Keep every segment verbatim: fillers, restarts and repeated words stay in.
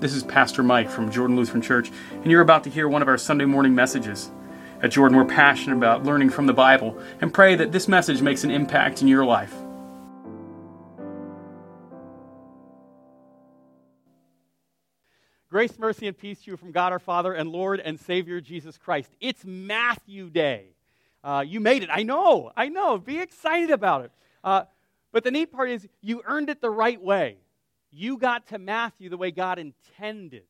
This is Pastor Mike from Jordan Lutheran Church, and you're about to hear one of our Sunday morning messages. At Jordan, we're passionate about learning from the Bible and pray that this message makes an impact in your life. Grace, mercy, and peace to you from God our Father and Lord and Savior Jesus Christ. It's Matthew Day. Uh, you made it. I know. I know. Be excited about it. Uh, but the neat part is you earned it the right way. You got to Matthew the way God intended.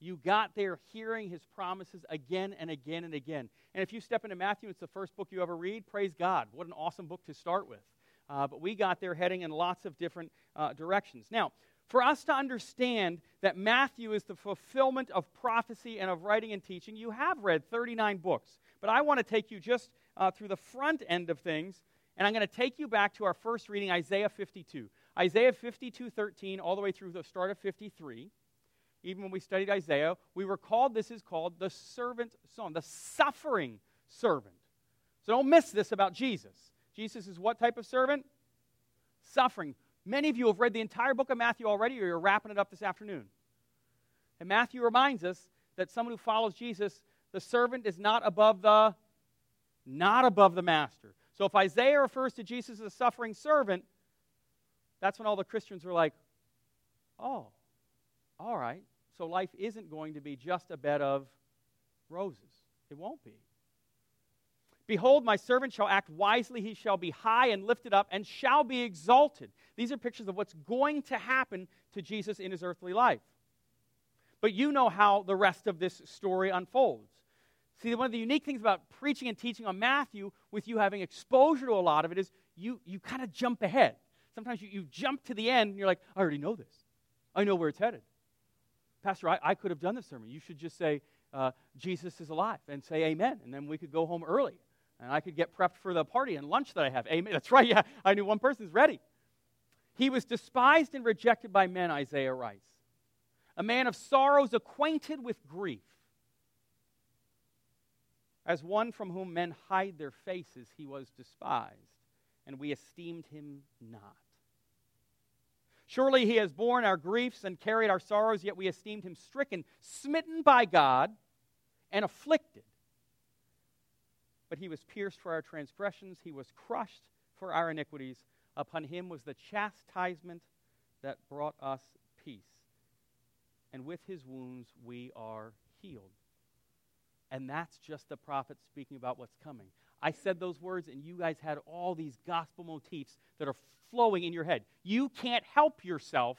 You got there hearing his promises again and again and again. And if you step into Matthew, it's the first book you ever read. Praise God. What an awesome book to start with. Uh, but we got there heading in lots of different uh, directions. Now, for us to understand that Matthew is the fulfillment of prophecy and of writing and teaching, you have read thirty-nine books. But I want to take you just uh, through the front end of things, and I'm going to take you back to our first reading, Isaiah fifty-two. Isaiah fifty-two thirteen, all the way through the start of fifty-three. Even when we studied Isaiah, we were called, this is called the servant song, the suffering servant. So don't miss this about Jesus. Jesus is what type of servant? Suffering. Many of you have read the entire book of Matthew already, or you're wrapping it up this afternoon. And Matthew reminds us that someone who follows Jesus, the servant is not above the, not above the master. So if Isaiah refers to Jesus as a suffering servant, that's when all the Christians were like, oh, all right, so life isn't going to be just a bed of roses. It won't be. Behold, my servant shall act wisely. He shall be high and lifted up and shall be exalted. These are pictures of what's going to happen to Jesus in his earthly life. But you know how the rest of this story unfolds. See, one of the unique things about preaching and teaching on Matthew, with you having exposure to a lot of it, is you, you kind of jump ahead. Sometimes you, you jump to the end and you're like, I already know this. I know where it's headed. Pastor, I, I could have done this sermon. You should just say, uh, Jesus is alive, and say amen. And then we could go home early, and I could get prepped for the party and lunch that I have. Amen. That's right, yeah. I knew one person's ready. He was despised and rejected by men, Isaiah writes. A man of sorrows, acquainted with grief. As one from whom men hide their faces, he was despised, and we esteemed him not. Surely he has borne our griefs and carried our sorrows, yet we esteemed him stricken, smitten by God, and afflicted. But he was pierced for our transgressions, he was crushed for our iniquities. Upon him was the chastisement that brought us peace. And with his wounds we are healed. And that's just the prophet speaking about what's coming. I said those words, and you guys had all these gospel motifs that are flowing in your head. You can't help yourself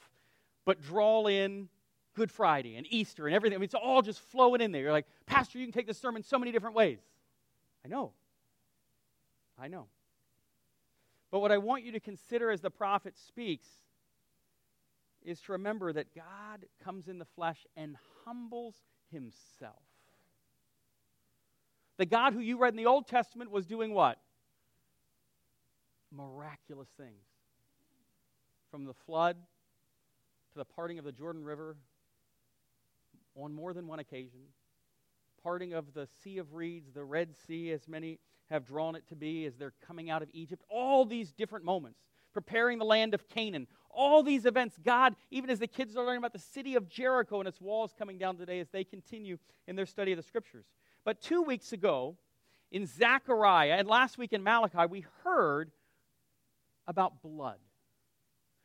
but draw in Good Friday and Easter and everything. I mean, it's all just flowing in there. You're like, Pastor, you can take this sermon so many different ways. I know. I know. But what I want you to consider as the prophet speaks is to remember that God comes in the flesh and humbles himself. The God who you read in the Old Testament was doing what? Miraculous things. From the flood to the parting of the Jordan River on more than one occasion, parting of the Sea of Reeds, the Red Sea, as many have drawn it to be as they're coming out of Egypt, all these different moments, preparing the land of Canaan, all these events, God, even as the kids are learning about the city of Jericho and its walls coming down today as they continue in their study of the Scriptures. But two weeks ago, in Zechariah, and last week in Malachi, we heard about blood.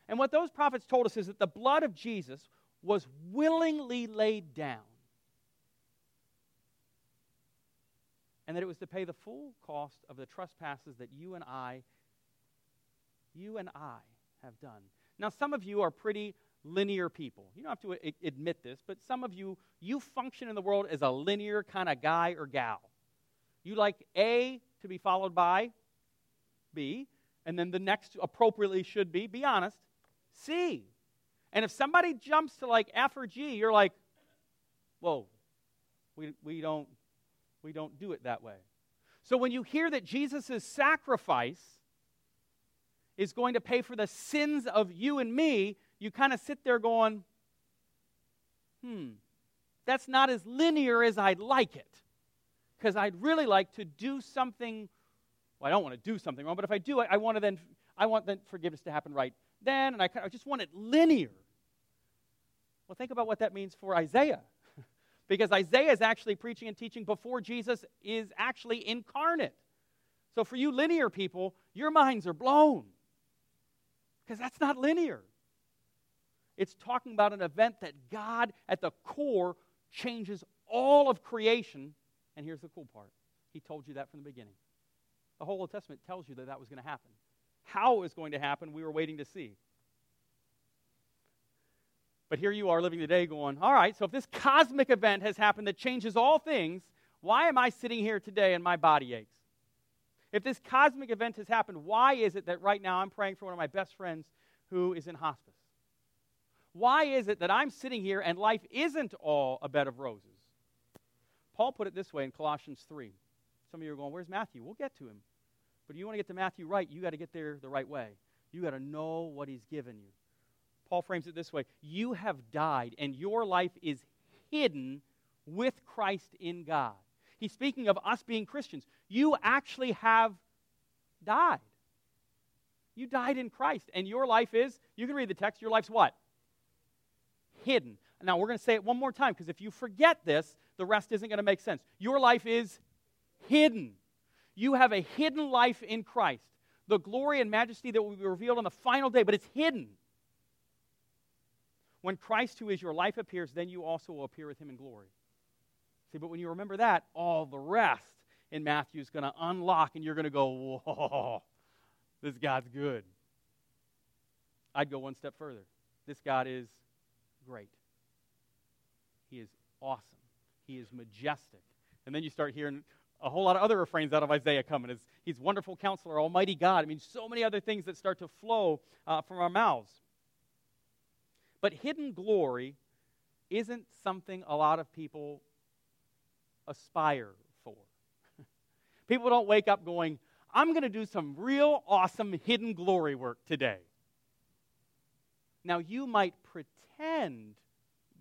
And what those prophets told us is that the blood of Jesus was willingly laid down. And that it was to pay the full cost of the trespasses that you and I, you and I have done. Now, some of you are pretty linear people. You don't have to a- admit this, but some of you, you function in the world as a linear kind of guy or gal. You like A to be followed by B, and then the next appropriately should be, be honest, C. And if somebody jumps to like F or G, you're like, whoa, we we don't we don't do it that way. So when you hear that Jesus' sacrifice is going to pay for the sins of you and me, you kind of sit there going, hmm, that's not as linear as I'd like it, because I'd really like to do something. Well, I don't want to do something wrong, but if I do, I, I want to then, I want then forgiveness to happen right then, and I, I just want it linear. Well, think about what that means for Isaiah, because Isaiah is actually preaching and teaching before Jesus is actually incarnate. So for you linear people, your minds are blown, because that's not linear. It's talking about an event that God, at the core, changes all of creation. And here's the cool part. He told you that from the beginning. The whole Old Testament tells you that that was going to happen. How it was going to happen, we were waiting to see. But here you are living today going, all right, so if this cosmic event has happened that changes all things, why am I sitting here today and my body aches? If this cosmic event has happened, why is it that right now I'm praying for one of my best friends who is in hospice? Why is it that I'm sitting here and life isn't all a bed of roses? Paul put it this way in Colossians three. Some of you are going, where's Matthew? We'll get to him. But if you want to get to Matthew right, you got to get there the right way. You got to know what he's given you. Paul frames it this way. You have died, and your life is hidden with Christ in God. He's speaking of us being Christians. You actually have died. You died in Christ, and your life is, you can read the text, your life's what? Hidden. Now, we're going to say it one more time, because if you forget this, the rest isn't going to make sense. Your life is hidden. You have a hidden life in Christ. The glory and majesty that will be revealed on the final day, but it's hidden. When Christ, who is your life, appears, then you also will appear with him in glory. See, but when you remember that, all the rest in Matthew is going to unlock, and you're going to go, whoa, this God's good. I'd go one step further. This God is great. He is awesome. He is majestic. And then you start hearing a whole lot of other refrains out of Isaiah coming. It's, he's wonderful counselor, almighty God. I mean, so many other things that start to flow uh, from our mouths. But hidden glory isn't something a lot of people aspire for. People don't wake up going, I'm going to do some real awesome hidden glory work today. Now, you might pretend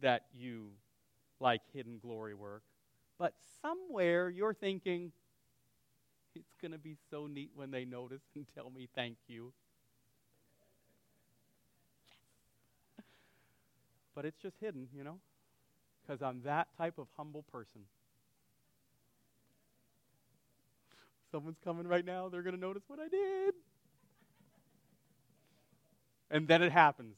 that you like hidden glory work, but somewhere you're thinking, it's going to be so neat when they notice and tell me thank you. But it's just hidden, you know, because I'm that type of humble person. Someone's coming right now, they're going to notice what I did. And then it happens.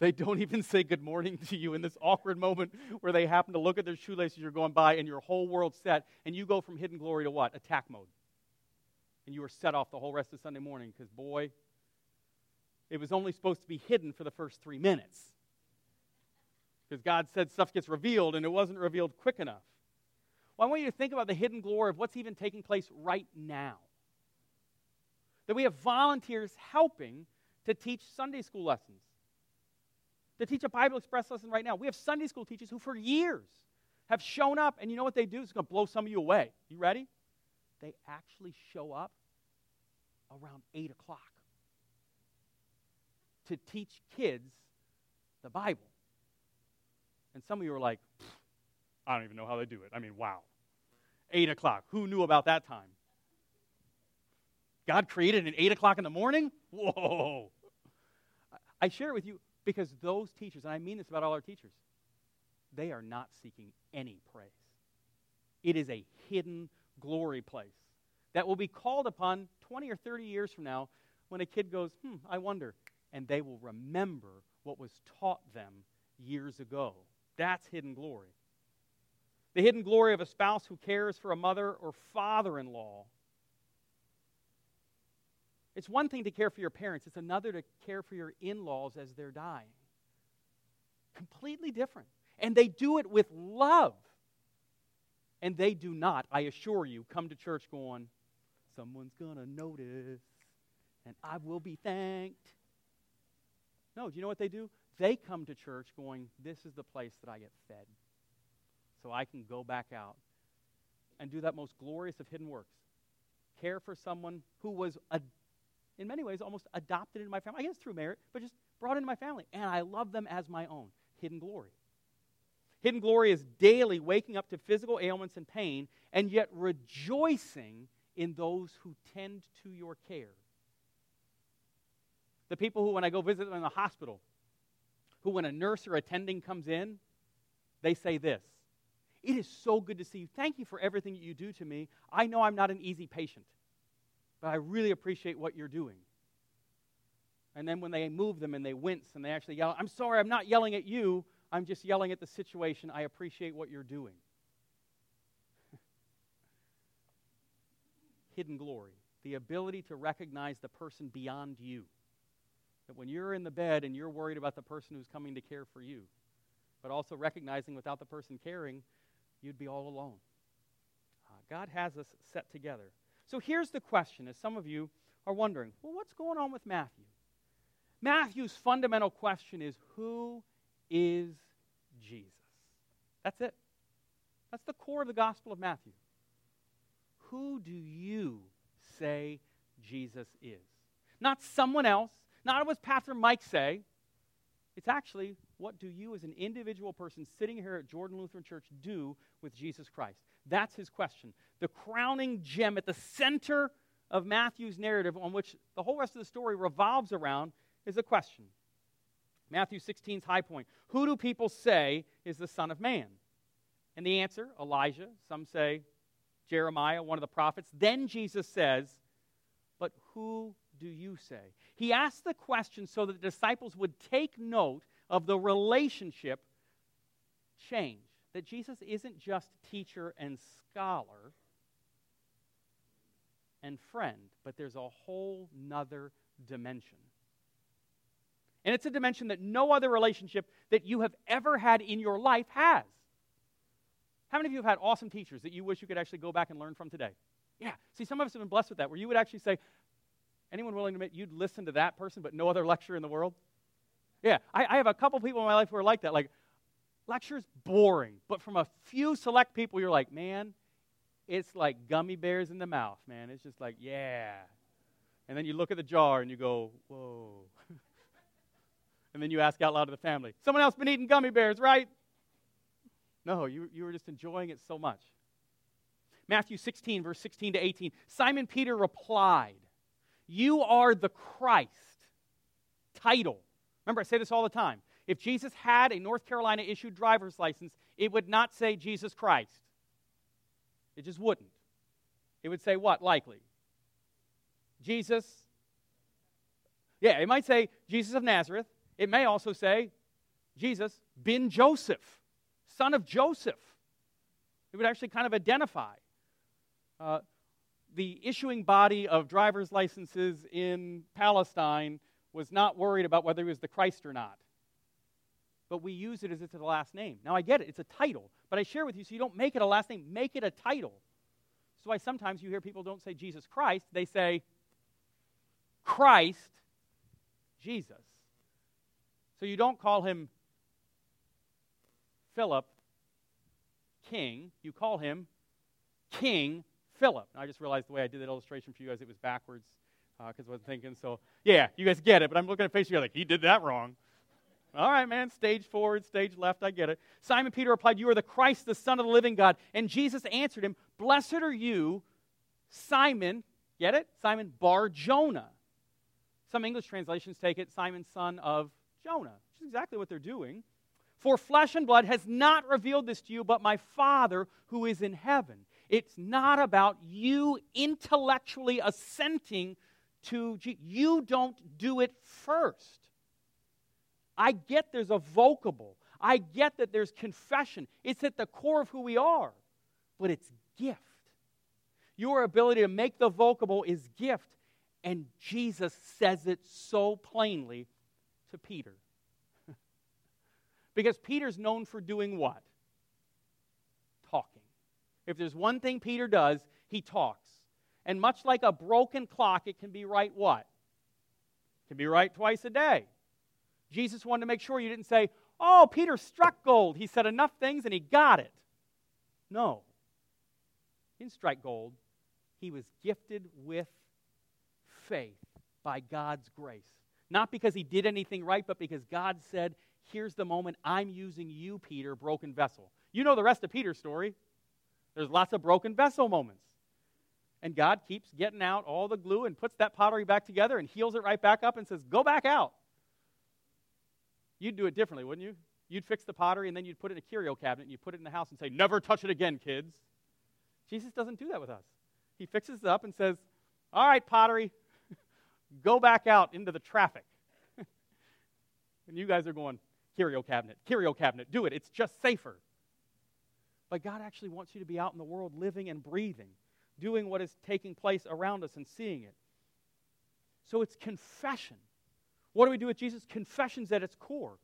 They don't even say good morning to you in this awkward moment where they happen to look at their shoelaces you're going by and your whole world's set, and you go from hidden glory to what? Attack mode. And you are set off the whole rest of Sunday morning because, boy, it was only supposed to be hidden for the first three minutes. Because God said stuff gets revealed, and it wasn't revealed quick enough. Well, I want you to think about the hidden glory of what's even taking place right now. That we have volunteers helping to teach Sunday school lessons, to teach a Bible Express lesson right now. We have Sunday school teachers who for years have shown up, and you know what they do? It's going to blow some of you away. You ready? They actually show up around eight o'clock to teach kids the Bible. And some of you are like, I don't even know how they do it. I mean, wow. eight o'clock. Who knew about that time? God created at eight o'clock in the morning? Whoa. I share it with you because those teachers, and I mean this about all our teachers, they are not seeking any praise. It is a hidden glory place that will be called upon twenty or thirty years from now when a kid goes, hmm, I wonder. And they will remember what was taught them years ago. That's hidden glory. The hidden glory of a spouse who cares for a mother or father-in-law. It's one thing to care for your parents. It's another to care for your in-laws as they're dying. Completely different. And they do it with love. And they do not, I assure you, come to church going, someone's going to notice, and I will be thanked. No, do you know what they do? They come to church going, this is the place that I get fed. So I can go back out and do that most glorious of hidden works. Care for someone who was, ad- in many ways, almost adopted into my family. I guess through merit, but just brought into my family. And I love them as my own. Hidden glory. Hidden glory is daily waking up to physical ailments and pain, and yet rejoicing in those who tend to your care. The people who, when I go visit them in the hospital, who, when a nurse or attending comes in, they say this: "It is so good to see you. Thank you for everything that you do to me. I know I'm not an easy patient, but I really appreciate what you're doing." And then when they move them and they wince and they actually yell, "I'm sorry, I'm not yelling at you. I'm just yelling at the situation. I appreciate what you're doing." Hidden glory, the ability to recognize the person beyond you. That when you're in the bed and you're worried about the person who's coming to care for you, but also recognizing without the person caring, you'd be all alone. Uh, God has us set together. So here's the question, as some of you are wondering, well, what's going on with Matthew? Matthew's fundamental question is, who is Jesus? That's it. That's the core of the Gospel of Matthew. Who do you say Jesus is? Not someone else, not what Pastor Mike say. It's actually, what do you as an individual person sitting here at Jordan Lutheran Church do with Jesus Christ? That's his question. The crowning gem at the center of Matthew's narrative, on which the whole rest of the story revolves around, is a question. Matthew sixteen's high point. Who do people say is the Son of Man? And the answer, Elijah. Some say Jeremiah, one of the prophets. Then Jesus says, but who do you say? He asked the question so that the disciples would take note of the relationship change. That Jesus isn't just teacher and scholar and friend, but there's a whole nother dimension. And it's a dimension that no other relationship that you have ever had in your life has. How many of you have had awesome teachers that you wish you could actually go back and learn from today? Yeah. See, some of us have been blessed with that, where you would actually say, anyone willing to admit you'd listen to that person but no other lecture in the world? Yeah. I, I have a couple people in my life who are like that. Like, lecture's boring. But from a few select people, you're like, man, it's like gummy bears in the mouth, man. It's just like, yeah. And then you look at the jar and you go, whoa. And then you ask out loud to the family, someone else been eating gummy bears, right? No, you, you were just enjoying it so much. Matthew sixteen, verse sixteen to eighteen. Simon Peter replied, "You are the Christ." Title. Remember, I say this all the time. If Jesus had a North Carolina-issued driver's license, it would not say Jesus Christ. It just wouldn't. It would say what, likely? Jesus. Yeah, it might say Jesus of Nazareth. It may also say Jesus bin Joseph, son of Joseph. It would actually kind of identify. Uh, the issuing body of driver's licenses in Palestine was not worried about whether he was the Christ or not. But we use it as it's a last name. Now, I get it. It's a title. But I share with you so you don't make it a last name. Make it a title. That's why sometimes you hear people don't say Jesus Christ. They say Christ Jesus. So you don't call him Philip King. You call him King Philip. And I just realized the way I did that illustration for you guys, it was backwards because uh, I wasn't thinking. So, yeah, you guys get it. But I'm looking at the face, you're like, he did that wrong. All right, man, stage forward, stage left, I get it. Simon Peter replied, "You are the Christ, the Son of the living God." And Jesus answered him, "Blessed are you, Simon," get it? Simon Bar-Jonah. Some English translations take it, Simon, son of Jonah, which is exactly what they're doing. "For flesh and blood has not revealed this to you, but my Father who is in heaven." It's not about you intellectually assenting to Jesus. You don't do it first. I get there's a vocable. I get that there's confession. It's at the core of who we are, but it's gift. Your ability to make the vocable is gift, and Jesus says it so plainly to Peter. Because Peter's known for doing what? Talking. If there's one thing Peter does, he talks. And much like a broken clock, it can be right what? It can be right twice a day. Jesus wanted to make sure you didn't say, "Oh, Peter struck gold. He said enough things and he got it." No. He didn't strike gold. He was gifted with faith by God's grace. Not because he did anything right, but because God said, "Here's the moment I'm using you, Peter, broken vessel." You know the rest of Peter's story. There's lots of broken vessel moments. And God keeps getting out all the glue and puts that pottery back together and heals it right back up and says, "Go back out." You'd do it differently, wouldn't you? You'd fix the pottery, and then you'd put it in a curio cabinet, and you'd put it in the house and say, never touch it again, kids. Jesus doesn't do that with us. He fixes it up and says, all right, pottery, go back out into the traffic. And you guys are going, curio cabinet, curio cabinet, do it. It's just safer. But God actually wants you to be out in the world living and breathing, doing what is taking place around us and seeing it. So it's confession. What do we do with Jesus? Confession's at its core.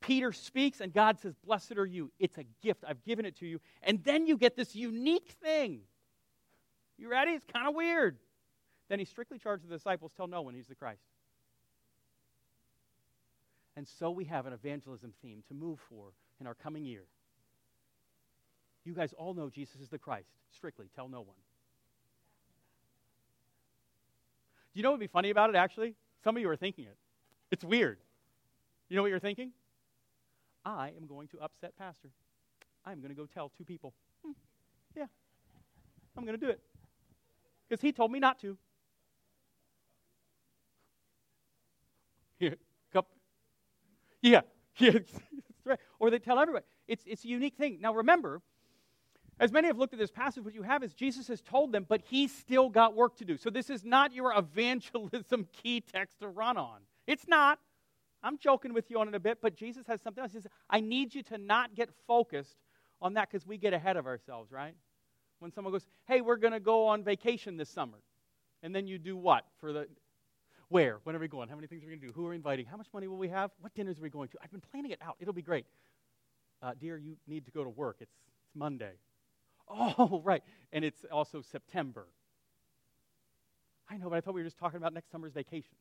Peter speaks and God says, blessed are you. It's a gift. I've given it to you. And then you get this unique thing. You ready? It's kind of weird. Then he strictly charged the disciples, tell no one he's the Christ. And so we have an evangelism theme to move for in our coming year. You guys all know Jesus is the Christ. Strictly, tell no one. Do you know what would be funny about it, actually? Some of you are thinking it. It's weird. You know what you're thinking? I am going to upset Pastor. I'm going to go tell two people. Hmm, yeah, I'm going to do it. Because he told me not to. Here, cup. Yeah, yeah, that's right. Or they tell everybody. It's, it's a unique thing. Now remember, as many have looked at this passage, what you have is Jesus has told them, but he's still got work to do. So this is not your evangelism key text to run on. It's not. I'm joking with you on it a bit, but Jesus has something else. He says, I need you to not get focused on that because we get ahead of ourselves, right? When someone goes, hey, we're going to go on vacation this summer. And then you do what? For the where? When are we going? How many things are we going to do? Who are we inviting? How much money will we have? What dinners are we going to? I've been planning it out. It'll be great. Uh, dear, you need to go to work. It's, it's Monday. Oh, right. And it's also September. I know, but I thought we were just talking about next summer's vacation.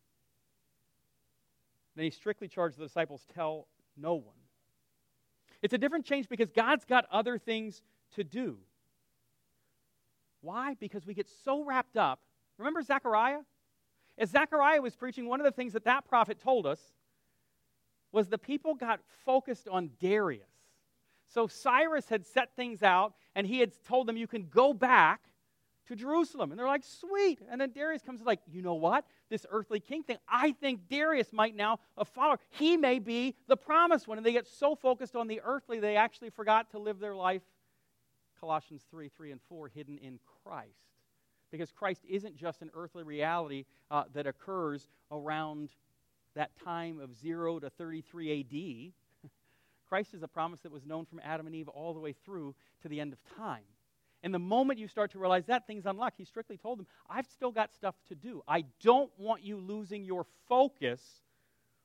Then he strictly charged the disciples, tell no one. It's a different change because God's got other things to do. Why? Because we get so wrapped up. Remember Zechariah? As Zechariah was preaching, one of the things that that prophet told us was the people got focused on Darius. So Cyrus had set things out, and he had told them, you can go back to Jerusalem. And they're like, sweet. And then Darius comes and like, you know what? This earthly king thing, I think Darius might now a follower. He may be the promised one. And they get so focused on the earthly, they actually forgot to live their life, Colossians three, three and four, hidden in Christ. Because Christ isn't just an earthly reality uh, that occurs around that time of zero to thirty-three A D Christ is a promise that was known from Adam and Eve all the way through to the end of time. And the moment you start to realize that, things unlock. He strictly told them, I've still got stuff to do. I don't want you losing your focus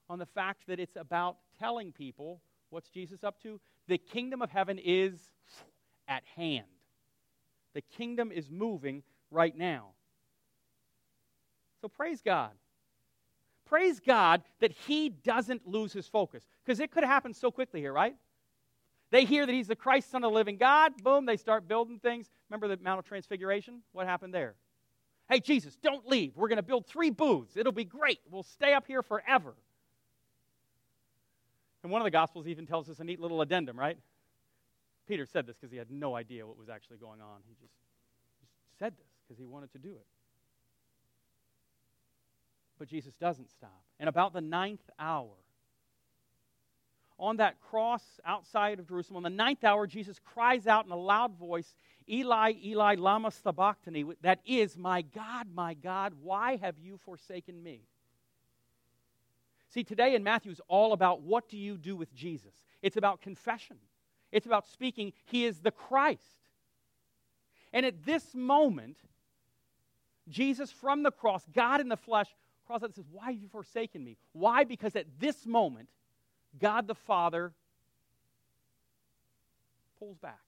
on the fact that it's about telling people, what's Jesus up to? The kingdom of heaven is at hand. The kingdom is moving right now. So praise God. Praise God that he doesn't lose his focus. Because it could happen so quickly here, right? They hear that he's the Christ, Son of the living God. Boom, they start building things. Remember the Mount of Transfiguration? What happened there? Hey, Jesus, don't leave. We're going to build three booths. It'll be great. We'll stay up here forever. And one of the Gospels even tells us a neat little addendum, right? Peter said this because he had no idea what was actually going on. He just, just said this because he wanted to do it. But Jesus doesn't stop. And about the ninth hour, on that cross outside of Jerusalem, on the ninth hour, Jesus cries out in a loud voice, Eli, Eli, lama sabachthani, that is, my God, my God, why have you forsaken me? See, today in Matthew is all about what do you do with Jesus. It's about confession. It's about speaking, he is the Christ. And at this moment, Jesus from the cross, God in the flesh, cross out and says, why have you forsaken me? Why? Because at this moment, God the Father pulls back.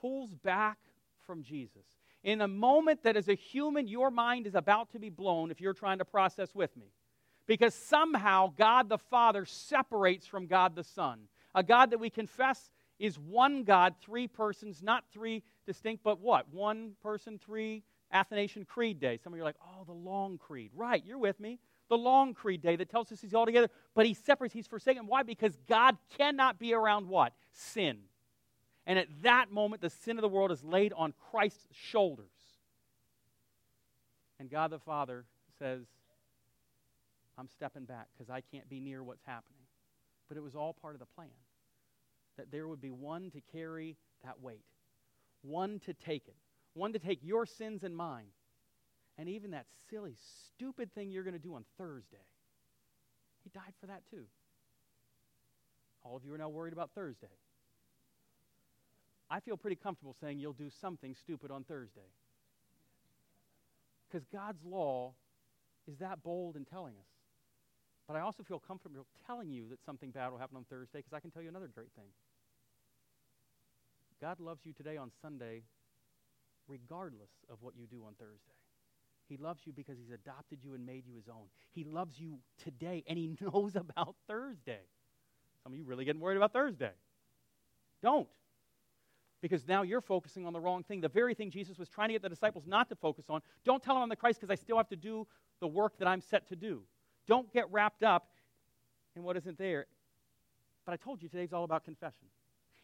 Pulls back from Jesus. In a moment that as a human, your mind is about to be blown if you're trying to process with me. Because somehow God the Father separates from God the Son. A God that we confess is one God, three persons, not three distinct, but what? One person, three. Athanasian Creed Day. Some of you are like, oh, the long creed. Right, you're with me. The long creed day that tells us he's all together, but he separates, he's forsaken. Why? Because God cannot be around what? Sin. And at that moment, the sin of the world is laid on Christ's shoulders. And God the Father says, I'm stepping back because I can't be near what's happening. But it was all part of the plan, that there would be one to carry that weight, one to take it, one to take your sins and mine, and even that silly, stupid thing you're going to do on Thursday. He died for that too. All of you are now worried about Thursday. I feel pretty comfortable saying you'll do something stupid on Thursday, because God's law is that bold in telling us. But I also feel comfortable telling you that something bad will happen on Thursday, because I can tell you another great thing. God loves you today on Sunday regardless of what you do on Thursday. He loves you because he's adopted you and made you his own. He loves you today, and he knows about Thursday. Some of you really getting worried about Thursday. Don't. Because now you're focusing on the wrong thing, the very thing Jesus was trying to get the disciples not to focus on. Don't tell them I'm the Christ because I still have to do the work that I'm set to do. Don't get wrapped up in what isn't there. But I told you today's all about confession.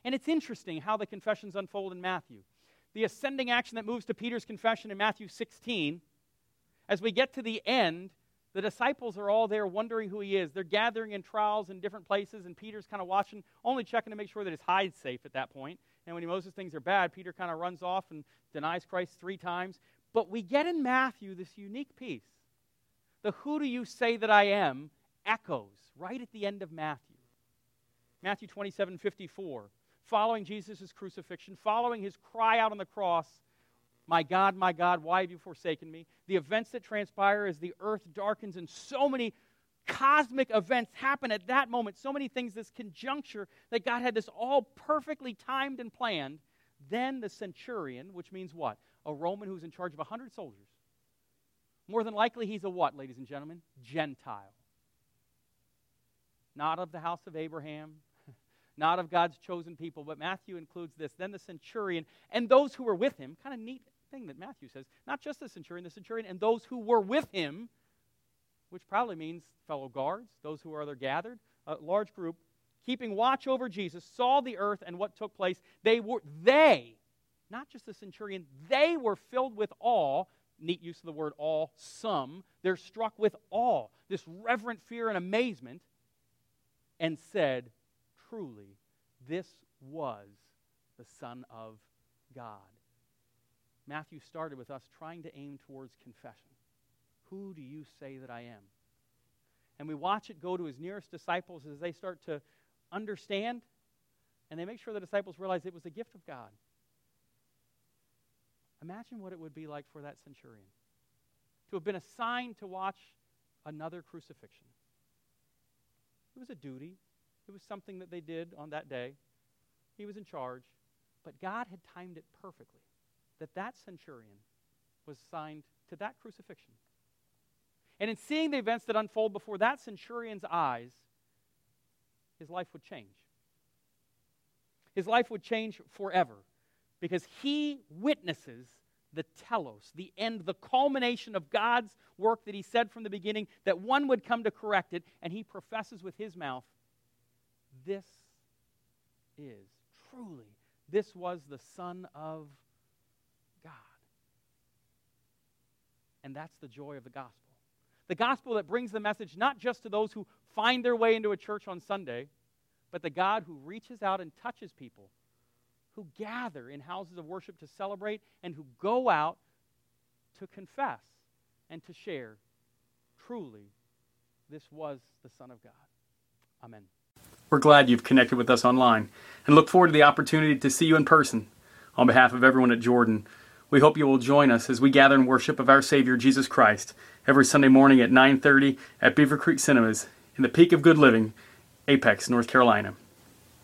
And it's interesting how the confessions unfold in Matthew. The ascending action that moves to Peter's confession in Matthew sixteen, as we get to the end, the disciples are all there wondering who he is. They're gathering in trials in different places, and Peter's kind of watching, only checking to make sure that his hide's safe at that point. And when he knows things are bad, Peter kind of runs off and denies Christ three times. But we get in Matthew this unique piece. The who do you say that I am echoes right at the end of Matthew. Matthew twenty-seven fifty-four, following Jesus' crucifixion, following his cry out on the cross, my God, my God, why have you forsaken me? The events that transpire as the earth darkens, and so many cosmic events happen at that moment. So many things, this conjuncture, that God had this all perfectly timed and planned. Then the centurion, which means what? A Roman who's in charge of one hundred soldiers. More than likely, he's a what, ladies and gentlemen? Gentile. Not of the house of Abraham, not of God's chosen people, but Matthew includes this. Then the centurion and those who were with him, kind of neat thing that Matthew says, not just the centurion, the centurion and those who were with him, which probably means fellow guards, those who are there gathered, a large group, keeping watch over Jesus, saw the earth and what took place. They were, they, not just the centurion, they were filled with awe. Neat use of the word awe, some. They're struck with awe, this reverent fear and amazement, and said, truly, this was the Son of God. Matthew started with us trying to aim towards confession. Who do you say that I am? And we watch it go to his nearest disciples as they start to understand, and they make sure the disciples realize it was a gift of God. Imagine what it would be like for that centurion to have been assigned to watch another crucifixion. It was a duty. It was something that they did on that day. He was in charge. But God had timed it perfectly, that that centurion was assigned to that crucifixion. And in seeing the events that unfold before that centurion's eyes, his life would change. His life would change forever, because he witnesses the telos, the end, the culmination of God's work that he said from the beginning, that one would come to correct it, and he professes with his mouth, this is, truly, this was the Son of God. And that's the joy of the gospel. The gospel that brings the message not just to those who find their way into a church on Sunday, but the God who reaches out and touches people who gather in houses of worship to celebrate and who go out to confess and to share. Truly, this was the Son of God. Amen. We're glad you've connected with us online and look forward to the opportunity to see you in person. On behalf of everyone at Jordan, we hope you will join us as we gather in worship of our Savior Jesus Christ every Sunday morning at nine thirty at Beaver Creek Cinemas in the Peak of Good Living, Apex, North Carolina.